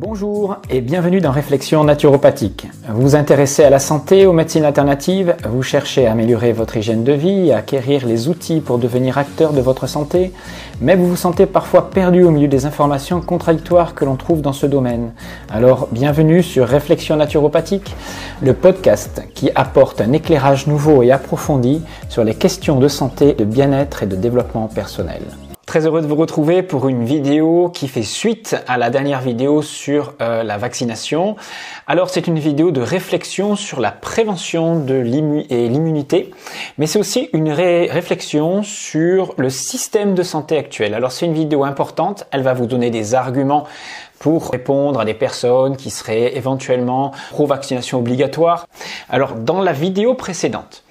Bonjour et bienvenue dans Réflexion naturopathique. Vous vous intéressez à la santé, aux médecines alternatives, vous cherchez à améliorer votre hygiène de vie, à acquérir les outils pour devenir acteur de votre santé, mais vous vous sentez parfois perdu au milieu des informations contradictoires que l'on trouve dans ce domaine. Alors bienvenue sur Réflexion naturopathique, le podcast qui apporte un éclairage nouveau et approfondi sur les questions de santé, de bien-être et de développement personnel. Très heureux de vous retrouver pour une vidéo qui fait suite à la dernière vidéo sur la vaccination. Alors c'est une vidéo de réflexion sur la prévention de l'immunité, mais c'est aussi une réflexion sur le système de santé actuel. Alors c'est une vidéo importante, elle va vous donner des arguments pour répondre à des personnes qui seraient éventuellement pro-vaccination obligatoire. Alors dans la vidéo précédente,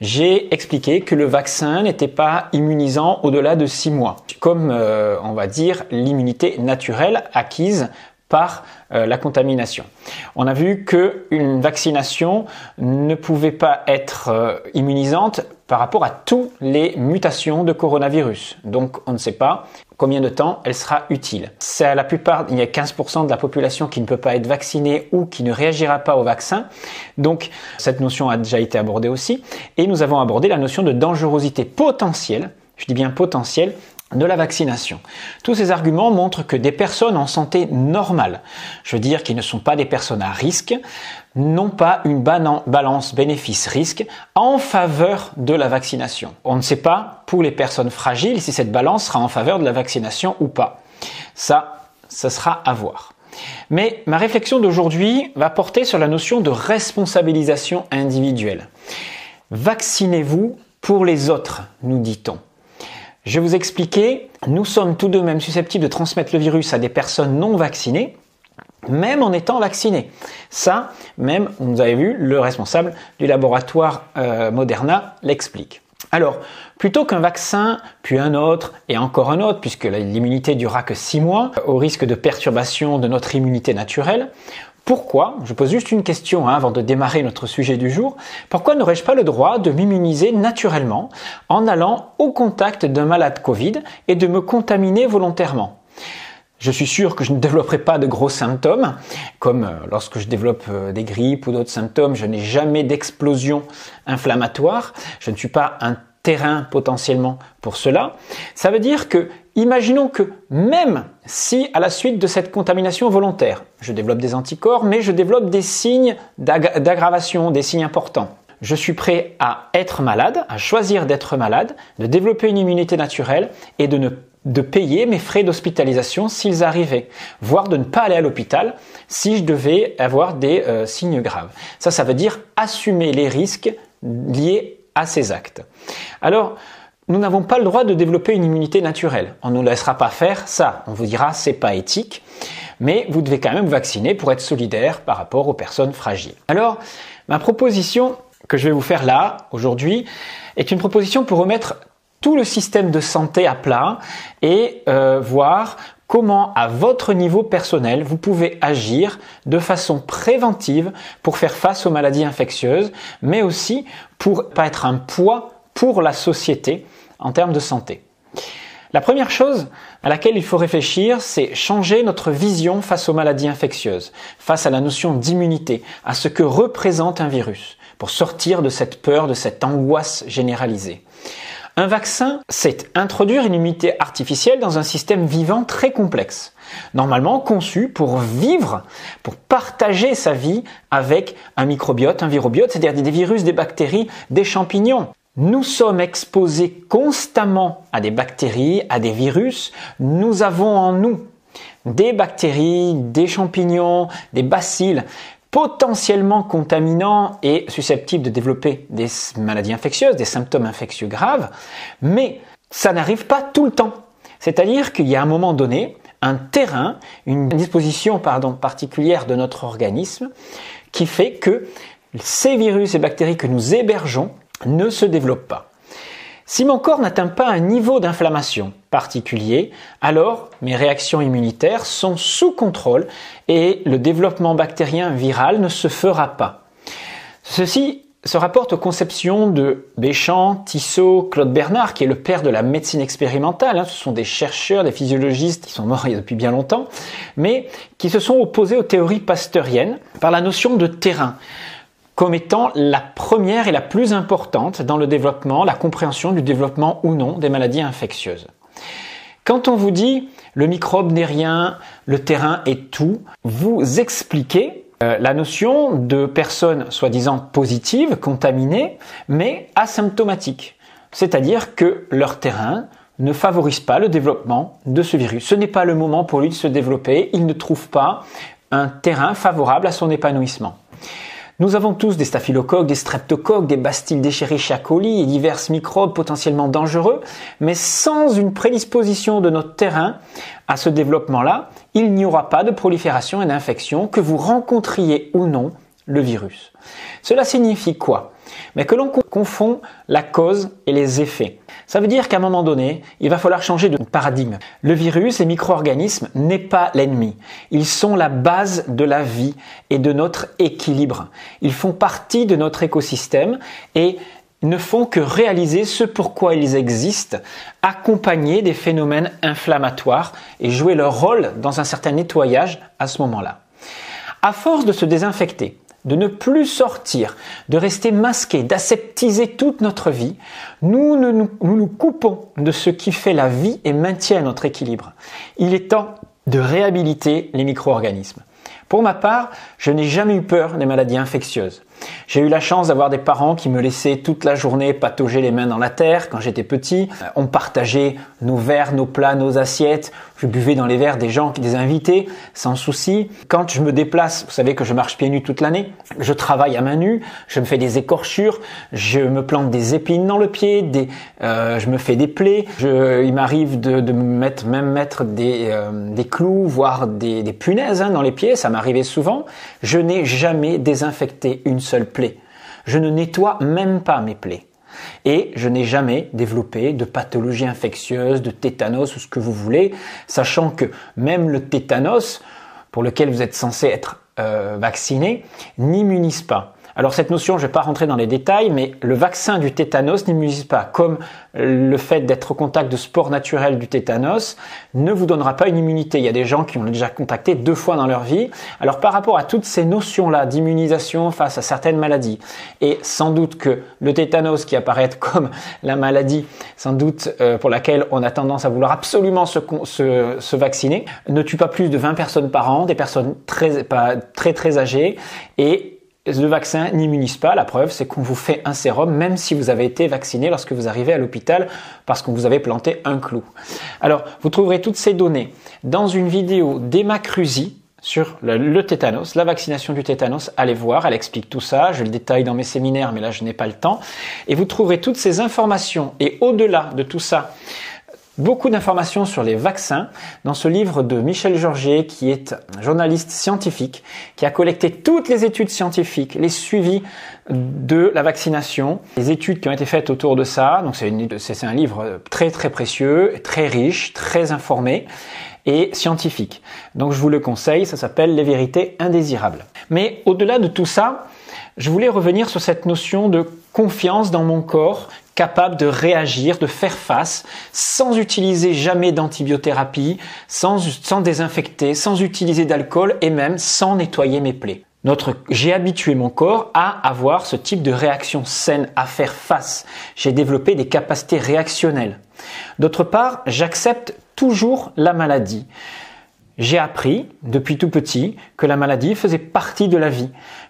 j'ai expliqué que le vaccin n'était pas immunisant au-delà de 6 mois, comme on va dire l'immunité naturelle acquise par la contamination. On a vu qu'une vaccination ne pouvait pas être immunisante par rapport à toutes les mutations de coronavirus. Donc on ne sait pas combien de temps elle sera utile. C'est la plupart, il y a 15% de la population qui ne peut pas être vaccinée ou qui ne réagira pas au vaccin. Donc cette notion a déjà été abordée aussi. Et nous avons abordé la notion de dangerosité potentielle, je dis bien potentielle, de la vaccination. Tous ces arguments montrent que des personnes en santé normale, je veux dire qui ne sont pas des personnes à risque, n'ont pas une balance bénéfice-risque en faveur de la vaccination. On ne sait pas pour les personnes fragiles si cette balance sera en faveur de la vaccination ou pas. Ça sera à voir. Mais ma réflexion d'aujourd'hui va porter sur la notion de responsabilisation individuelle. Vaccinez-vous pour les autres, nous dit-on. Je vais vous expliquer, nous sommes tous deux même susceptibles de transmettre le virus à des personnes non vaccinées, même en étant vaccinés. Ça, même, vous avez vu, le responsable du laboratoire Moderna l'explique. Alors, plutôt qu'un vaccin, puis un autre, et encore un autre, puisque l'immunité durera que 6 mois, au risque de perturbation de notre immunité naturelle, pourquoi, je pose juste une question avant de démarrer notre sujet du jour, pourquoi n'aurais-je pas le droit de m'immuniser naturellement en allant au contact d'un malade Covid et de me contaminer volontairement? Je suis sûr que je ne développerai pas de gros symptômes, comme lorsque je développe des grippes ou d'autres symptômes, je n'ai jamais d'explosion inflammatoire, je ne suis pas un terrain potentiellement pour cela. Ça veut dire que, imaginons que même si à la suite de cette contamination volontaire, je développe des anticorps, mais je développe des signes d'aggravation, des signes importants, je suis prêt à être malade, à choisir d'être malade, de développer une immunité naturelle et de payer mes frais d'hospitalisation s'ils arrivaient, voire de ne pas aller à l'hôpital si je devais avoir des signes graves. Ça veut dire assumer les risques liés à ces actes. Alors, nous n'avons pas le droit de développer une immunité naturelle. On ne nous laissera pas faire ça. On vous dira c'est pas éthique, mais vous devez quand même vous vacciner pour être solidaire par rapport aux personnes fragiles. Alors, ma proposition que je vais vous faire là, aujourd'hui, est une proposition pour remettre tout le système de santé à plat et voir comment, à votre niveau personnel, vous pouvez agir de façon préventive pour faire face aux maladies infectieuses, mais aussi pour ne pas être un poids pour la société en termes de santé. La première chose à laquelle il faut réfléchir, c'est changer notre vision face aux maladies infectieuses, face à la notion d'immunité, à ce que représente un virus, pour sortir de cette peur, de cette angoisse généralisée. Un vaccin, c'est introduire une immunité artificielle dans un système vivant très complexe, normalement conçu pour vivre, pour partager sa vie avec un microbiote, un virobiote, c'est-à-dire des virus, des bactéries, des champignons. Nous sommes exposés constamment à des bactéries, à des virus. Nous avons en nous des bactéries, des champignons, des bacilles potentiellement contaminants et susceptibles de développer des maladies infectieuses, des symptômes infectieux graves, mais ça n'arrive pas tout le temps. C'est-à-dire qu'il y a un moment donné, un terrain, une disposition particulière de notre organisme qui fait que ces virus et bactéries que nous hébergeons ne se développent pas. Si mon corps n'atteint pas un niveau d'inflammation particulier, alors mes réactions immunitaires sont sous contrôle et le développement bactérien viral ne se fera pas. Ceci se rapporte aux conceptions de Béchamp, Tissot, Claude Bernard, qui est le père de la médecine expérimentale. Ce sont des chercheurs, des physiologistes qui sont morts il y a depuis bien longtemps, mais qui se sont opposés aux théories pasteuriennes par la notion de terrain, comme étant la première et la plus importante dans le développement, la compréhension du développement ou non des maladies infectieuses. Quand on vous dit « le microbe n'est rien, le terrain est tout », vous expliquez la notion de personnes soi-disant positives, contaminées, mais asymptomatiques. C'est-à-dire que leur terrain ne favorise pas le développement de ce virus. Ce n'est pas le moment pour lui de se développer, il ne trouve pas un terrain favorable à son épanouissement. Nous avons tous des staphylocoques, des streptocoques, des bacilles d'Escherichia coli et divers microbes potentiellement dangereux, mais sans une prédisposition de notre terrain à ce développement-là, il n'y aura pas de prolifération et d'infection que vous rencontriez ou non le virus. Cela signifie quoi? Mais que l'on confond la cause et les effets. Ça veut dire qu'à un moment donné, il va falloir changer de paradigme. Le virus, les micro-organismes, n'est pas l'ennemi. Ils sont la base de la vie et de notre équilibre. Ils font partie de notre écosystème et ne font que réaliser ce pourquoi ils existent, accompagner des phénomènes inflammatoires et jouer leur rôle dans un certain nettoyage à ce moment-là. À force de se désinfecter, de ne plus sortir, de rester masqué, d'aseptiser toute notre vie, nous nous coupons de ce qui fait la vie et maintient notre équilibre. Il est temps de réhabiliter les micro-organismes. Pour ma part, je n'ai jamais eu peur des maladies infectieuses. J'ai eu la chance d'avoir des parents qui me laissaient toute la journée patauger les mains dans la terre quand j'étais petit. On partageait nos verres, nos plats, nos assiettes. Je buvais dans les verres des invités sans souci. Quand je me déplace, vous savez que je marche pieds nus toute l'année. Je travaille à main nue, je me fais des écorchures, je me plante des épines dans le pied, je me fais des plaies. Il m'arrive de mettre des clous, voire des punaises dans les pieds. Ça m'arrivait souvent. Je n'ai jamais désinfecté une seule plaie. Je ne nettoie même pas mes plaies. Et je n'ai jamais développé de pathologie infectieuse, de tétanos ou ce que vous voulez, sachant que même le tétanos, pour lequel vous êtes censé être vacciné, n'immunise pas. Alors cette notion, je ne vais pas rentrer dans les détails, mais le vaccin du tétanos n'immunise pas, comme le fait d'être au contact de spores naturelles du tétanos ne vous donnera pas une immunité. Il y a des gens qui ont déjà contacté 2 fois dans leur vie. Alors par rapport à toutes ces notions-là d'immunisation face à certaines maladies, et sans doute que le tétanos qui apparaît comme la maladie, sans doute pour laquelle on a tendance à vouloir absolument se vacciner, ne tue pas plus de 20 personnes par an, des personnes très âgées, et le vaccin n'immunise pas, la preuve c'est qu'on vous fait un sérum même si vous avez été vacciné lorsque vous arrivez à l'hôpital parce qu'on vous avait planté un clou. Alors vous trouverez toutes ces données dans une vidéo d'Emma Cruzy sur le tétanos, la vaccination du tétanos, allez voir, elle explique tout ça, je le détaille dans mes séminaires mais là je n'ai pas le temps, et vous trouverez toutes ces informations et au-delà de tout ça, beaucoup d'informations sur les vaccins dans ce livre de Michel Georget qui est un journaliste scientifique qui a collecté toutes les études scientifiques, les suivis de la vaccination, les études qui ont été faites autour de ça. Donc c'est un livre très précieux, très riche, très informé et scientifique. Donc je vous le conseille, ça s'appelle « Les vérités indésirables ». Mais au-delà de tout ça, je voulais revenir sur cette notion de confiance dans mon corps capable de réagir, de faire face, sans utiliser jamais d'antibiothérapie, sans désinfecter, sans utiliser d'alcool et même sans nettoyer mes plaies. J'ai habitué mon corps à avoir ce type de réaction saine, à faire face. J'ai développé des capacités réactionnelles. D'autre part, j'accepte toujours la maladie. J'ai appris depuis tout petit que la maladie faisait partie de la vie,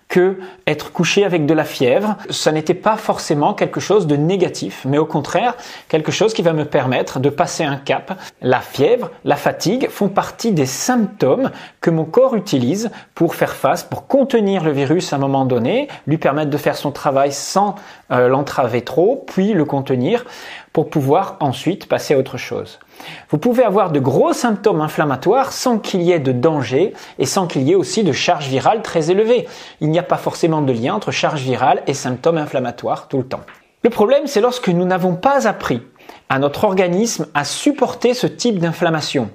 que être couché avec de la fièvre, ça n'était pas forcément quelque chose de négatif, mais au contraire, quelque chose qui va me permettre de passer un cap. La fièvre, la fatigue font partie des symptômes que mon corps utilise pour faire face, pour contenir le virus à un moment donné, lui permettre de faire son travail sans l'entraver trop, puis le contenir pour pouvoir ensuite passer à autre chose. Vous pouvez avoir de gros symptômes inflammatoires sans qu'il y ait de danger et sans qu'il y ait aussi de charge virale très élevée. Il n'y a pas forcément de lien entre charge virale et symptômes inflammatoires tout le temps. Le problème, c'est lorsque nous n'avons pas appris à notre organisme à supporter ce type d'inflammation.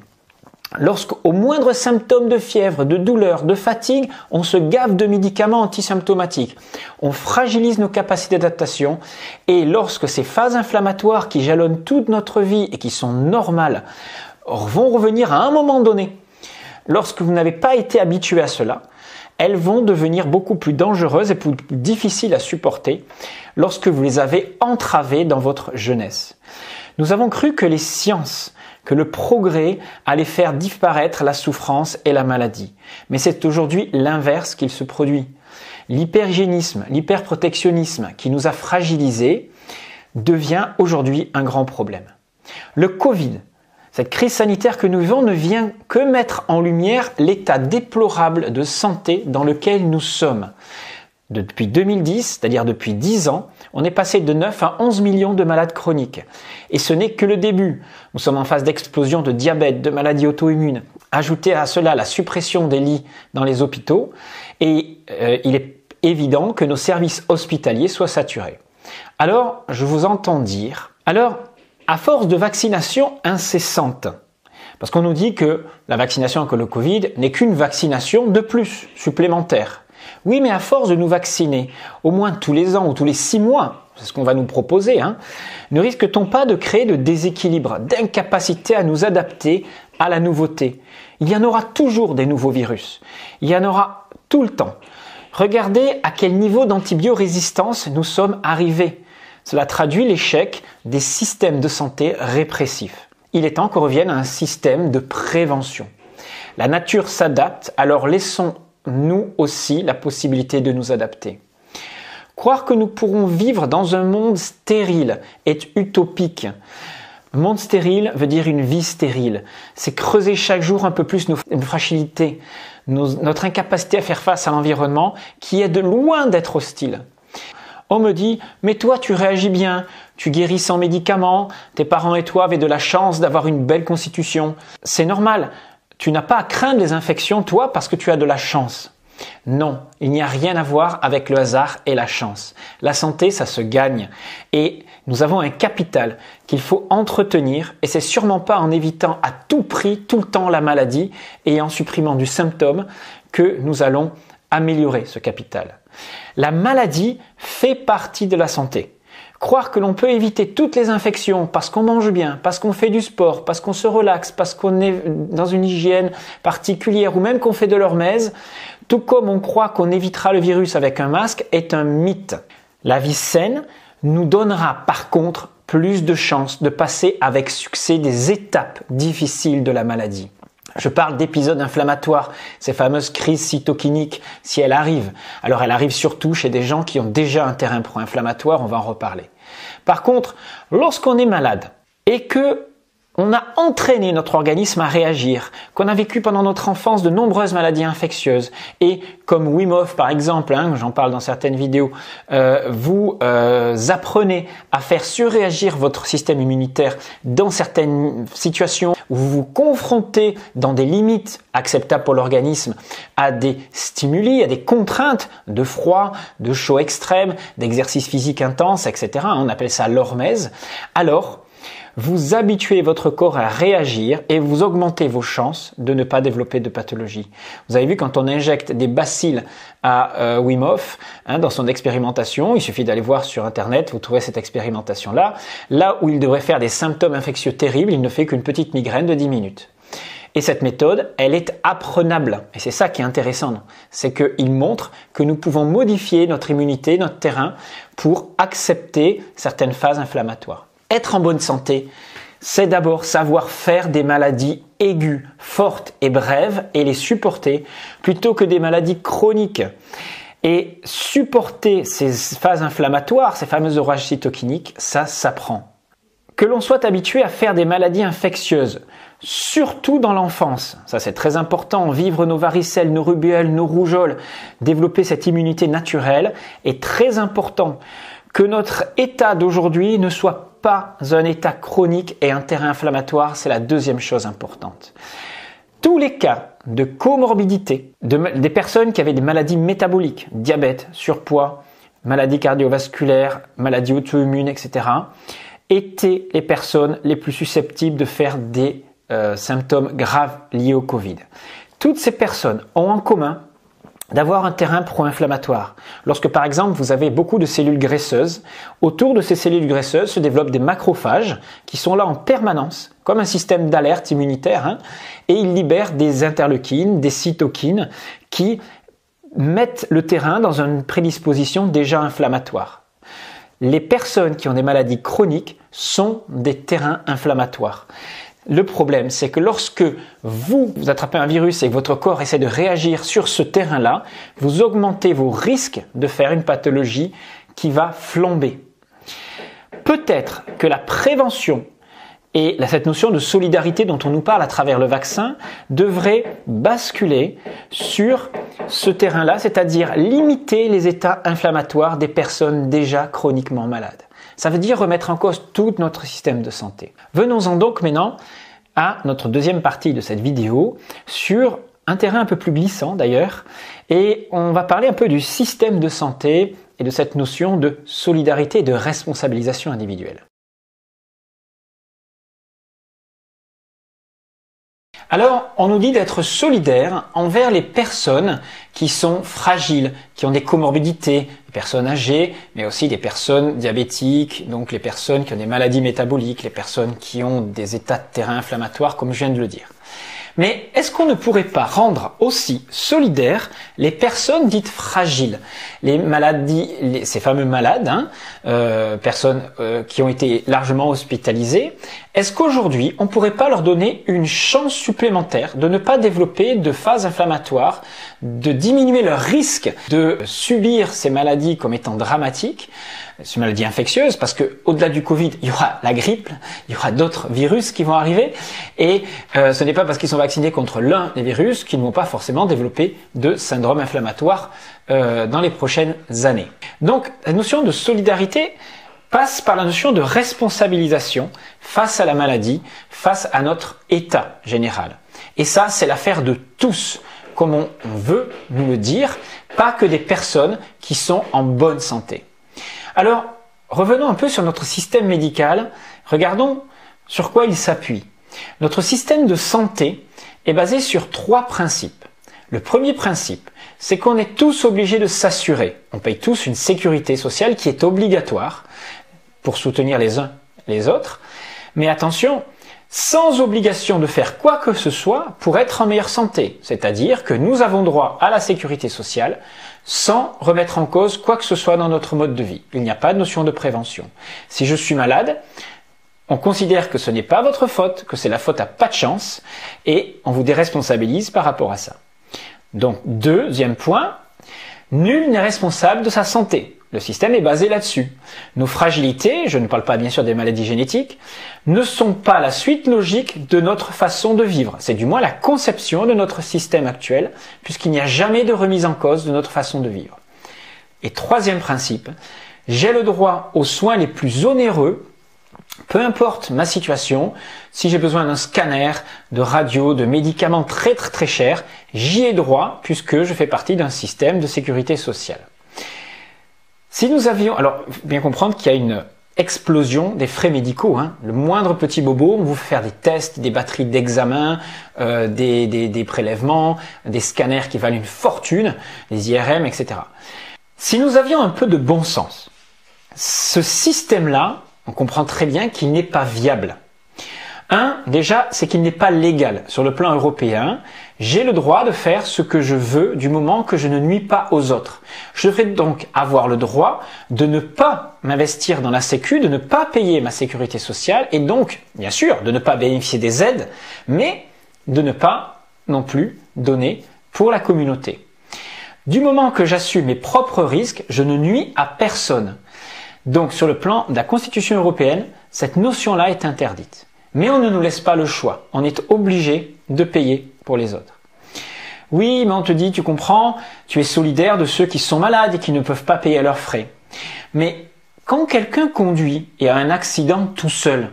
Lorsqu'au moindre symptôme de fièvre, de douleur, de fatigue, on se gave de médicaments antisymptomatiques. On fragilise nos capacités d'adaptation et lorsque ces phases inflammatoires qui jalonnent toute notre vie et qui sont normales vont revenir à un moment donné, lorsque vous n'avez pas été habitué à cela, elles vont devenir beaucoup plus dangereuses et plus difficiles à supporter lorsque vous les avez entravées dans votre jeunesse. Nous avons cru que les sciences, que le progrès allait faire disparaître la souffrance et la maladie. Mais c'est aujourd'hui l'inverse qu'il se produit. L'hyperhygiénisme, l'hyperprotectionnisme qui nous a fragilisés devient aujourd'hui un grand problème. Le Covid, cette crise sanitaire que nous vivons, ne vient que mettre en lumière l'état déplorable de santé dans lequel nous sommes. Depuis 2010, c'est-à-dire depuis 10 ans, on est passé de 9 à 11 millions de malades chroniques. Et ce n'est que le début. Nous sommes en phase d'explosion de diabète, de maladies auto-immunes. Ajoutez à cela la suppression des lits dans les hôpitaux et il est évident que nos services hospitaliers soient saturés. Alors, je vous entends dire, alors, à force de vaccination incessante, parce qu'on nous dit que la vaccination contre le Covid n'est qu'une vaccination de plus, supplémentaire. Oui, mais à force de nous vacciner, au moins tous les ans ou tous les 6 mois, c'est ce qu'on va nous proposer, ne risque-t-on pas de créer de déséquilibre, d'incapacité à nous adapter à la nouveauté? Il y en aura toujours des nouveaux virus. Il y en aura tout le temps. Regardez à quel niveau d'antibiorésistance nous sommes arrivés. Cela traduit l'échec des systèmes de santé répressifs. Il est temps qu'on revienne à un système de prévention. La nature s'adapte, alors laissons nous aussi la possibilité de nous adapter. Croire que nous pourrons vivre dans un monde stérile est utopique. Monde stérile veut dire une vie stérile. C'est creuser chaque jour un peu plus nos fragilités, notre incapacité à faire face à l'environnement qui est de loin d'être hostile. On me dit « mais toi tu réagis bien, tu guéris sans médicaments, tes parents et toi avaient de la chance d'avoir une belle constitution. C'est normal. Tu n'as pas à craindre les infections, toi, parce que tu as de la chance. » Non, il n'y a rien à voir avec le hasard et la chance. La santé, ça se gagne. Et nous avons un capital qu'il faut entretenir et c'est sûrement pas en évitant à tout prix, tout le temps, la maladie et en supprimant du symptôme que nous allons améliorer ce capital. La maladie fait partie de la santé. Croire que l'on peut éviter toutes les infections parce qu'on mange bien, parce qu'on fait du sport, parce qu'on se relaxe, parce qu'on est dans une hygiène particulière ou même qu'on fait de l'hormèse, tout comme on croit qu'on évitera le virus avec un masque, est un mythe. La vie saine nous donnera par contre plus de chances de passer avec succès des étapes difficiles de la maladie. Je parle d'épisodes inflammatoires, ces fameuses crises cytokiniques, si elles arrivent. Alors elles arrivent surtout chez des gens qui ont déjà un terrain pro-inflammatoire, on va en reparler. Par contre, lorsqu'on est malade et que on a entraîné notre organisme à réagir, qu'on a vécu pendant notre enfance de nombreuses maladies infectieuses et comme Wim Hof par exemple, j'en parle dans certaines vidéos, vous apprenez à faire surréagir votre système immunitaire dans certaines situations où vous vous confrontez dans des limites acceptables pour l'organisme à des stimuli, à des contraintes de froid, de chaud extrême, d'exercice physique intense, etc. On appelle ça l'hormèse. Alors, vous habituez votre corps à réagir et vous augmentez vos chances de ne pas développer de pathologie. Vous avez vu, quand on injecte des bacilles à Wim Hof, dans son expérimentation, il suffit d'aller voir sur internet, vous trouvez cette expérimentation-là, là où il devrait faire des symptômes infectieux terribles, il ne fait qu'une petite migraine de 10 minutes. Et cette méthode, elle est apprenable. Et c'est ça qui est intéressant. C'est qu'il montre que nous pouvons modifier notre immunité, notre terrain, pour accepter certaines phases inflammatoires. Être en bonne santé, c'est d'abord savoir faire des maladies aiguës, fortes et brèves et les supporter plutôt que des maladies chroniques. Et supporter ces phases inflammatoires, ces fameux orages cytokiniques, ça s'apprend. Que l'on soit habitué à faire des maladies infectieuses, surtout dans l'enfance, ça c'est très important, vivre nos varicelles, nos rubéoles, nos rougeoles, développer cette immunité naturelle est très important. Que notre état d'aujourd'hui ne soit pas un état chronique et un terrain inflammatoire, c'est la deuxième chose importante. Tous les cas de comorbidité, des personnes qui avaient des maladies métaboliques, diabète, surpoids, maladies cardiovasculaires, maladies auto-immunes, etc., étaient les personnes les plus susceptibles de faire des symptômes graves liés au Covid. Toutes ces personnes ont en commun d'avoir un terrain pro-inflammatoire. Lorsque par exemple vous avez beaucoup de cellules graisseuses, autour de ces cellules graisseuses se développent des macrophages qui sont là en permanence, comme un système d'alerte immunitaire, et ils libèrent des interleukines, des cytokines qui mettent le terrain dans une prédisposition déjà inflammatoire. Les personnes qui ont des maladies chroniques sont des terrains inflammatoires. Le problème, c'est que lorsque vous attrapez un virus et que votre corps essaie de réagir sur ce terrain-là, vous augmentez vos risques de faire une pathologie qui va flamber. Peut-être que la prévention et cette notion de solidarité dont on nous parle à travers le vaccin devrait basculer sur ce terrain-là, c'est-à-dire limiter les états inflammatoires des personnes déjà chroniquement malades. Ça veut dire remettre en cause tout notre système de santé. Venons-en donc maintenant à notre deuxième partie de cette vidéo sur un terrain un peu plus glissant d'ailleurs, et on va parler un peu du système de santé et de cette notion de solidarité et de responsabilisation individuelle. Alors, on nous dit d'être solidaire envers les personnes qui sont fragiles, qui ont des comorbidités, les personnes âgées, mais aussi des personnes diabétiques, donc les personnes qui ont des maladies métaboliques, les personnes qui ont des états de terrain inflammatoires, comme je viens de le dire. Mais est-ce qu'on ne pourrait pas rendre aussi solidaires les personnes dites fragiles, les maladies, ces fameux malades, personnes qui ont été largement hospitalisées? Est-ce qu'aujourd'hui, on ne pourrait pas leur donner une chance supplémentaire de ne pas développer de phase inflammatoire, de diminuer leur risque de subir ces maladies comme étant dramatiques, ces maladies infectieuses, parce que au-delà du Covid, il y aura la grippe, il y aura d'autres virus qui vont arriver, et ce n'est pas parce qu'ils sont vaccinés contre l'un des virus qu'ils ne vont pas forcément développer de syndrome inflammatoire dans les prochaines années. Donc la notion de solidarité passe par la notion de responsabilisation face à la maladie, face à notre état général. Et ça, c'est l'affaire de tous, comme on veut nous le dire, pas que des personnes qui sont en bonne santé. Alors, revenons un peu sur notre système médical. Regardons sur quoi il s'appuie. Notre système de santé est basé sur trois principes. Le premier principe, c'est qu'on est tous obligés de s'assurer. On paye tous une sécurité sociale qui est obligatoire pour soutenir les uns les autres. Mais attention, sans obligation de faire quoi que ce soit pour être en meilleure santé. C'est-à-dire que nous avons droit à la sécurité sociale sans remettre en cause quoi que ce soit dans notre mode de vie. Il n'y a pas de notion de prévention. Si je suis malade, on considère que ce n'est pas votre faute, que c'est la faute à pas de chance, et on vous déresponsabilise par rapport à ça. Donc, deuxième point, nul n'est responsable de sa santé. Le système est basé là-dessus. Nos fragilités, je ne parle pas bien sûr des maladies génétiques, ne sont pas la suite logique de notre façon de vivre. C'est du moins la conception de notre système actuel, puisqu'il n'y a jamais de remise en cause de notre façon de vivre. Et troisième principe, j'ai le droit aux soins les plus onéreux, peu importe ma situation. Si j'ai besoin d'un scanner, de radio, de médicaments très chers, j'y ai droit, puisque je fais partie d'un système de sécurité sociale. Si nous avions, alors bien comprendre qu'il y a une explosion des frais médicaux, le moindre petit bobo, on vous fait faire des tests, des batteries d'examens, des prélèvements, des scanners qui valent une fortune, des IRM, etc. Si nous avions un peu de bon sens, ce système-là, on comprend très bien qu'il n'est pas viable. Un, déjà, c'est qu'il n'est pas légal. Sur le plan européen, j'ai le droit de faire ce que je veux du moment que je ne nuis pas aux autres. Je devrais donc avoir le droit de ne pas m'investir dans la sécu, de ne pas payer ma sécurité sociale et donc, bien sûr, de ne pas bénéficier des aides, mais de ne pas non plus donner pour la communauté. Du moment que j'assume mes propres risques, je ne nuis à personne. Donc, sur le plan de la Constitution européenne, cette notion-là est interdite. Mais on ne nous laisse pas le choix. On est obligé de payer pour les autres. Oui, mais on te dit, tu comprends, tu es solidaire de ceux qui sont malades et qui ne peuvent pas payer à leurs frais. Mais quand quelqu'un conduit et a un accident tout seul,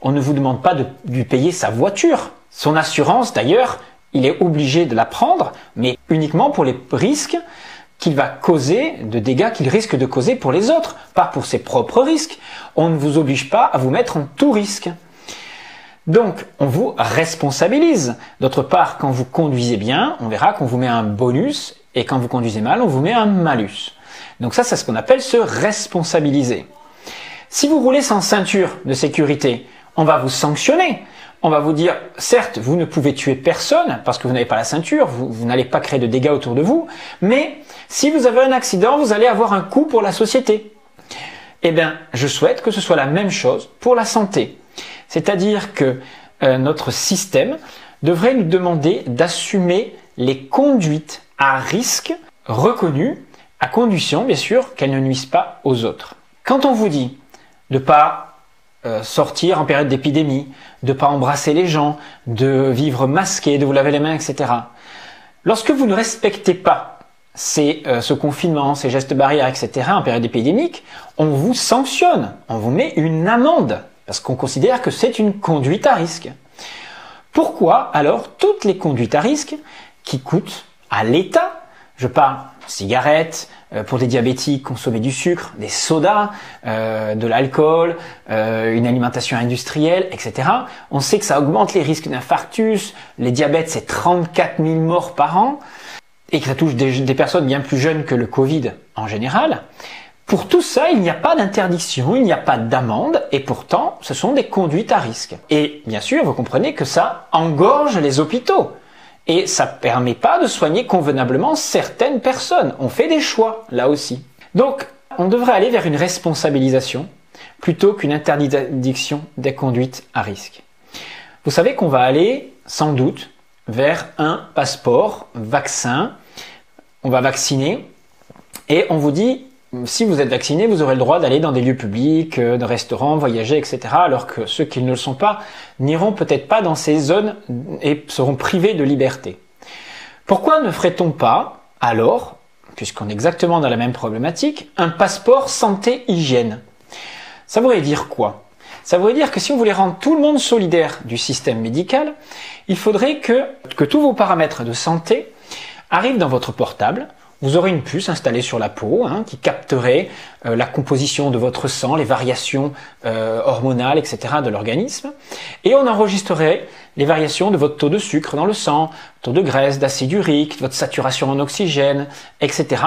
on ne vous demande pas de lui payer sa voiture. Son assurance, d'ailleurs, il est obligé de la prendre, mais uniquement pour les risques qu'il va causer, de dégâts qu'il risque de causer pour les autres, pas pour ses propres risques. On ne vous oblige pas à vous mettre en tout risque. Donc, on vous responsabilise. D'autre part, quand vous conduisez bien, on verra qu'on vous met un bonus, et quand vous conduisez mal, on vous met un malus. Donc ça, c'est ce qu'on appelle se responsabiliser. Si vous roulez sans ceinture de sécurité, on va vous sanctionner. On va vous dire, certes, vous ne pouvez tuer personne parce que vous n'avez pas la ceinture, vous n'allez pas créer de dégâts autour de vous, mais si vous avez un accident, vous allez avoir un coût pour la société. Eh bien, je souhaite que ce soit la même chose pour la santé. C'est-à-dire que notre système devrait nous demander d'assumer les conduites à risque reconnues, à condition, bien sûr, qu'elles ne nuisent pas aux autres. Quand on vous dit de ne pas sortir en période d'épidémie, de ne pas embrasser les gens, de vivre masqué, de vous laver les mains, etc. Lorsque vous ne respectez pas ce confinement, ces gestes barrières, etc. en période épidémique, on vous sanctionne, on vous met une amende, parce qu'on considère que c'est une conduite à risque. Pourquoi alors toutes les conduites à risque qui coûtent à l'État, je parle cigarettes, pour des diabétiques, consommer du sucre, des sodas, de l'alcool, une alimentation industrielle, etc. On sait que ça augmente les risques d'infarctus, les diabètes c'est 34 000 morts par an, et que ça touche des personnes bien plus jeunes que le Covid en général. Pour tout ça, il n'y a pas d'interdiction, il n'y a pas d'amende, et pourtant, ce sont des conduites à risque. Et bien sûr, vous comprenez que ça engorge les hôpitaux. Et ça permet pas de soigner convenablement certaines personnes. On fait des choix, là aussi. Donc, on devrait aller vers une responsabilisation plutôt qu'une interdiction des conduites à risque. Vous savez qu'on va aller, sans doute, vers un passeport vaccin. On va vacciner et on vous dit, si vous êtes vacciné, vous aurez le droit d'aller dans des lieux publics, de restaurants, voyager, etc. Alors que ceux qui ne le sont pas n'iront peut-être pas dans ces zones et seront privés de liberté. Pourquoi ne ferait-on pas, alors, puisqu'on est exactement dans la même problématique, un passeport santé-hygiène? Ça voudrait dire quoi? Ça voudrait dire que si on voulait rendre tout le monde solidaire du système médical, il faudrait que tous vos paramètres de santé arrivent dans votre portable. Vous aurez une puce installée sur la peau qui capterait la composition de votre sang, les variations hormonales, etc. de l'organisme. Et on enregistrerait les variations de votre taux de sucre dans le sang, taux de graisse, d'acide urique, votre saturation en oxygène, etc.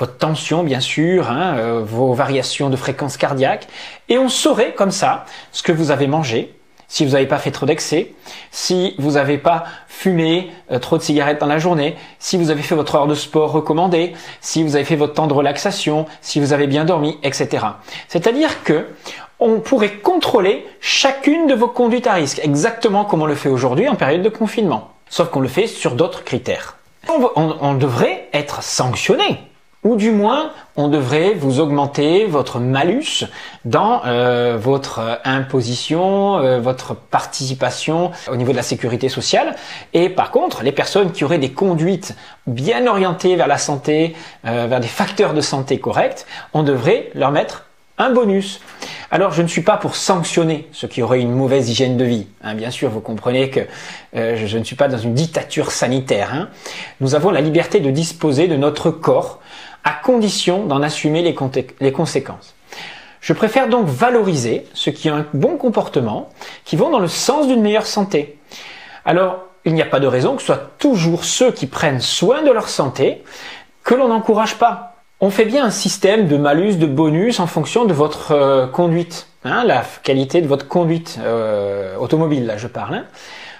Votre tension, bien sûr, vos variations de fréquence cardiaque. Et on saurait comme ça ce que vous avez mangé. Si vous n'avez pas fait trop d'excès, si vous n'avez pas fumé trop de cigarettes dans la journée, si vous avez fait votre heure de sport recommandée, si vous avez fait votre temps de relaxation, si vous avez bien dormi, etc. C'est-à-dire que on pourrait contrôler chacune de vos conduites à risque, exactement comme on le fait aujourd'hui en période de confinement, sauf qu'on le fait sur d'autres critères. On devrait être sanctionné. Ou du moins, on devrait vous augmenter votre malus dans votre imposition, votre participation au niveau de la sécurité sociale. Et par contre, les personnes qui auraient des conduites bien orientées vers la santé, vers des facteurs de santé corrects, on devrait leur mettre un bonus. Alors, je ne suis pas pour sanctionner ceux qui auraient une mauvaise hygiène de vie. Bien sûr, vous comprenez que je ne suis pas dans une dictature sanitaire. Nous avons la liberté de disposer de notre corps à condition d'en assumer les conséquences. Je préfère donc valoriser ceux qui ont un bon comportement, qui vont dans le sens d'une meilleure santé. Alors, il n'y a pas de raison que ce soit toujours ceux qui prennent soin de leur santé que l'on n'encourage pas. On fait bien un système de malus, de bonus en fonction de votre conduite, la qualité de votre conduite automobile, là je parle.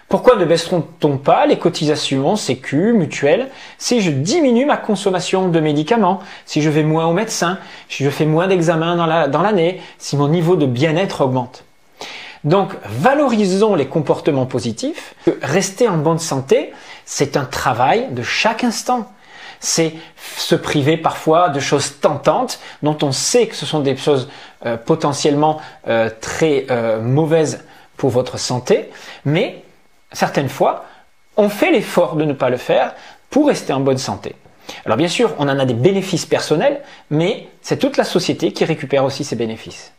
Pourquoi ne baisseront-on pas les cotisations sécu, mutuelles, si je diminue ma consommation de médicaments, si je vais moins au médecin, si je fais moins d'examens dans l'année, si mon niveau de bien-être augmente? Donc, valorisons les comportements positifs. Rester en bonne santé, c'est un travail de chaque instant. C'est se priver parfois de choses tentantes dont on sait que ce sont des choses potentiellement très mauvaises pour votre santé, mais certaines fois, on fait l'effort de ne pas le faire pour rester en bonne santé. Alors bien sûr, on en a des bénéfices personnels, mais c'est toute la société qui récupère aussi ces bénéfices.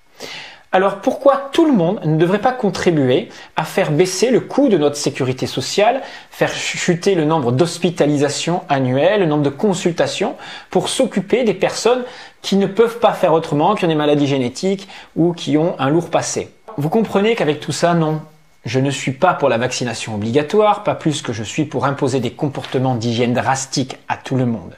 Alors pourquoi tout le monde ne devrait pas contribuer à faire baisser le coût de notre sécurité sociale, faire chuter le nombre d'hospitalisations annuelles, le nombre de consultations pour s'occuper des personnes qui ne peuvent pas faire autrement, qui ont des maladies génétiques ou qui ont un lourd passé? Vous comprenez qu'avec tout ça, non, Je ne suis pas pour la vaccination obligatoire, pas plus que je suis pour imposer des comportements d'hygiène drastiques à tout le monde.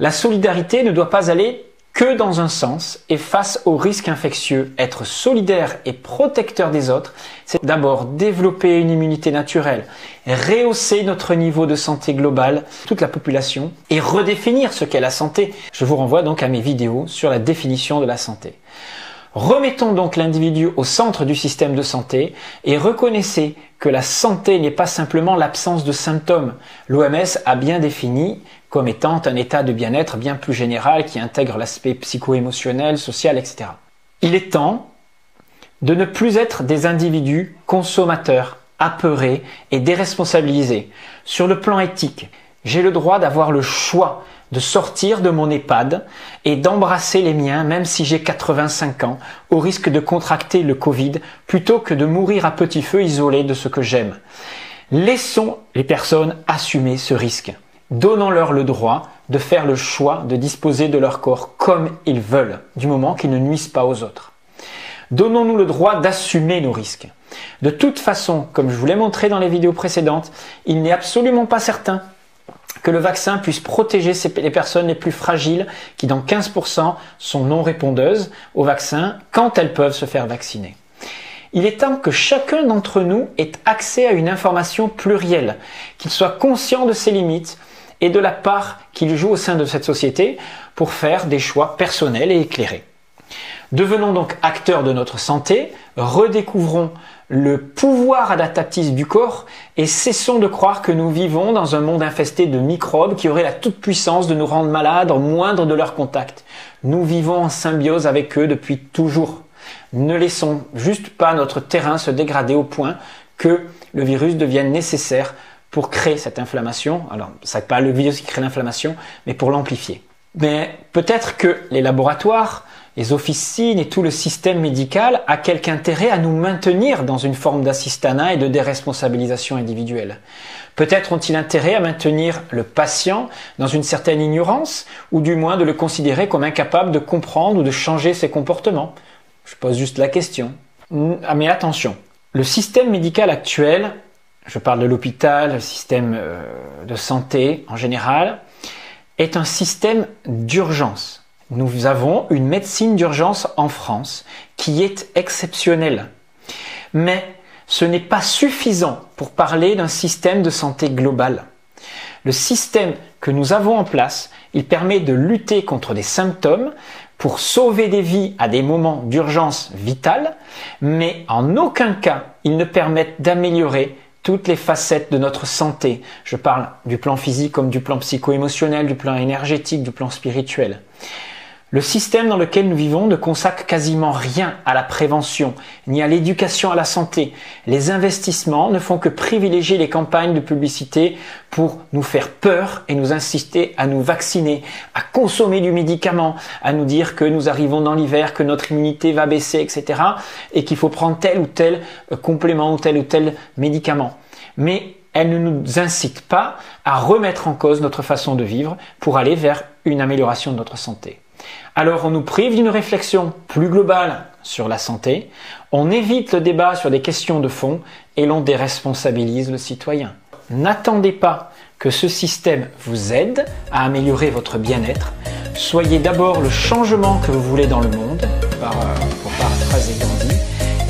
La solidarité ne doit pas aller que dans un sens, et face aux risques infectieux, être solidaire et protecteur des autres, c'est d'abord développer une immunité naturelle, rehausser notre niveau de santé globale, toute la population, et redéfinir ce qu'est la santé. Je vous renvoie donc à mes vidéos sur la définition de la santé. Remettons donc l'individu au centre du système de santé et reconnaissez que la santé n'est pas simplement l'absence de symptômes. L'OMS a bien défini comme étant un état de bien-être bien plus général qui intègre l'aspect psycho-émotionnel, social, etc. Il est temps de ne plus être des individus consommateurs, apeurés et déresponsabilisés. Sur le plan éthique, j'ai le droit d'avoir le choix de sortir de mon EHPAD et d'embrasser les miens même si j'ai 85 ans, au risque de contracter le Covid, plutôt que de mourir à petit feu isolé de ce que j'aime. Laissons les personnes assumer ce risque. Donnons-leur le droit de faire le choix de disposer de leur corps comme ils veulent, du moment qu'ils ne nuisent pas aux autres. Donnons-nous le droit d'assumer nos risques. De toute façon, comme je vous l'ai montré dans les vidéos précédentes, il n'est absolument pas certain que le vaccin puisse protéger les personnes les plus fragiles qui, dans 15%, sont non répondeuses au vaccin quand elles peuvent se faire vacciner. Il est temps que chacun d'entre nous ait accès à une information plurielle, qu'il soit conscient de ses limites et de la part qu'il joue au sein de cette société pour faire des choix personnels et éclairés. Devenons donc acteurs de notre santé, redécouvrons le pouvoir adaptatif du corps et cessons de croire que nous vivons dans un monde infesté de microbes qui auraient la toute-puissance de nous rendre malades au moindre de leurs contacts. Nous vivons en symbiose avec eux depuis toujours. Ne laissons juste pas notre terrain se dégrader au point que le virus devienne nécessaire pour créer cette inflammation. Alors, ce n'est pas le virus qui crée l'inflammation, mais pour l'amplifier. Mais peut-être que les laboratoires, les officines et tout le système médical a quelque intérêt à nous maintenir dans une forme d'assistanat et de déresponsabilisation individuelle. Peut-être ont-ils intérêt à maintenir le patient dans une certaine ignorance, ou du moins de le considérer comme incapable de comprendre ou de changer ses comportements. Je pose juste la question. Mais attention, le système médical actuel, je parle de l'hôpital, le système de santé en général, est un système d'urgence. Nous avons une médecine d'urgence en France qui est exceptionnelle. Mais ce n'est pas suffisant pour parler d'un système de santé global. Le système que nous avons en place, il permet de lutter contre des symptômes, pour sauver des vies à des moments d'urgence vitale, mais en aucun cas, ils ne permettent d'améliorer toutes les facettes de notre santé. Je parle du plan physique comme du plan psycho-émotionnel, du plan énergétique, du plan spirituel. Le système dans lequel nous vivons ne consacre quasiment rien à la prévention, ni à l'éducation à la santé. Les investissements ne font que privilégier les campagnes de publicité pour nous faire peur et nous inciter à nous vacciner, à consommer du médicament, à nous dire que nous arrivons dans l'hiver, que notre immunité va baisser, etc. et qu'il faut prendre tel ou tel complément ou tel médicament. Mais elle ne nous incite pas à remettre en cause notre façon de vivre pour aller vers une amélioration de notre santé. Alors on nous prive d'une réflexion plus globale sur la santé, on évite le débat sur des questions de fond et l'on déresponsabilise le citoyen. N'attendez pas que ce système vous aide à améliorer votre bien-être. Soyez d'abord le changement que vous voulez dans le monde, pour paraphraser Gandhi,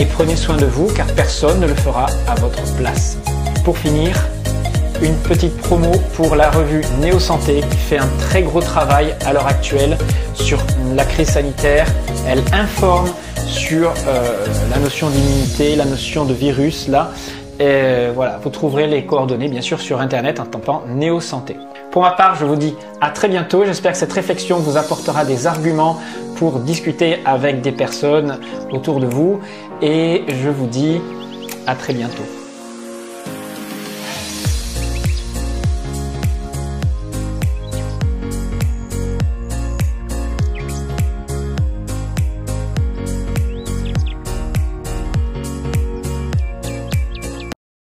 et prenez soin de vous car personne ne le fera à votre place. Pour finir, une petite promo pour la revue Néo Santé qui fait un très gros travail à l'heure actuelle sur la crise sanitaire. Elle informe sur la notion d'immunité, la notion de virus là. Et voilà, vous trouverez les coordonnées bien sûr sur internet en tapant Néo Santé. Pour ma part, je vous dis à très bientôt. J'espère que cette réflexion vous apportera des arguments pour discuter avec des personnes autour de vous et je vous dis à très bientôt.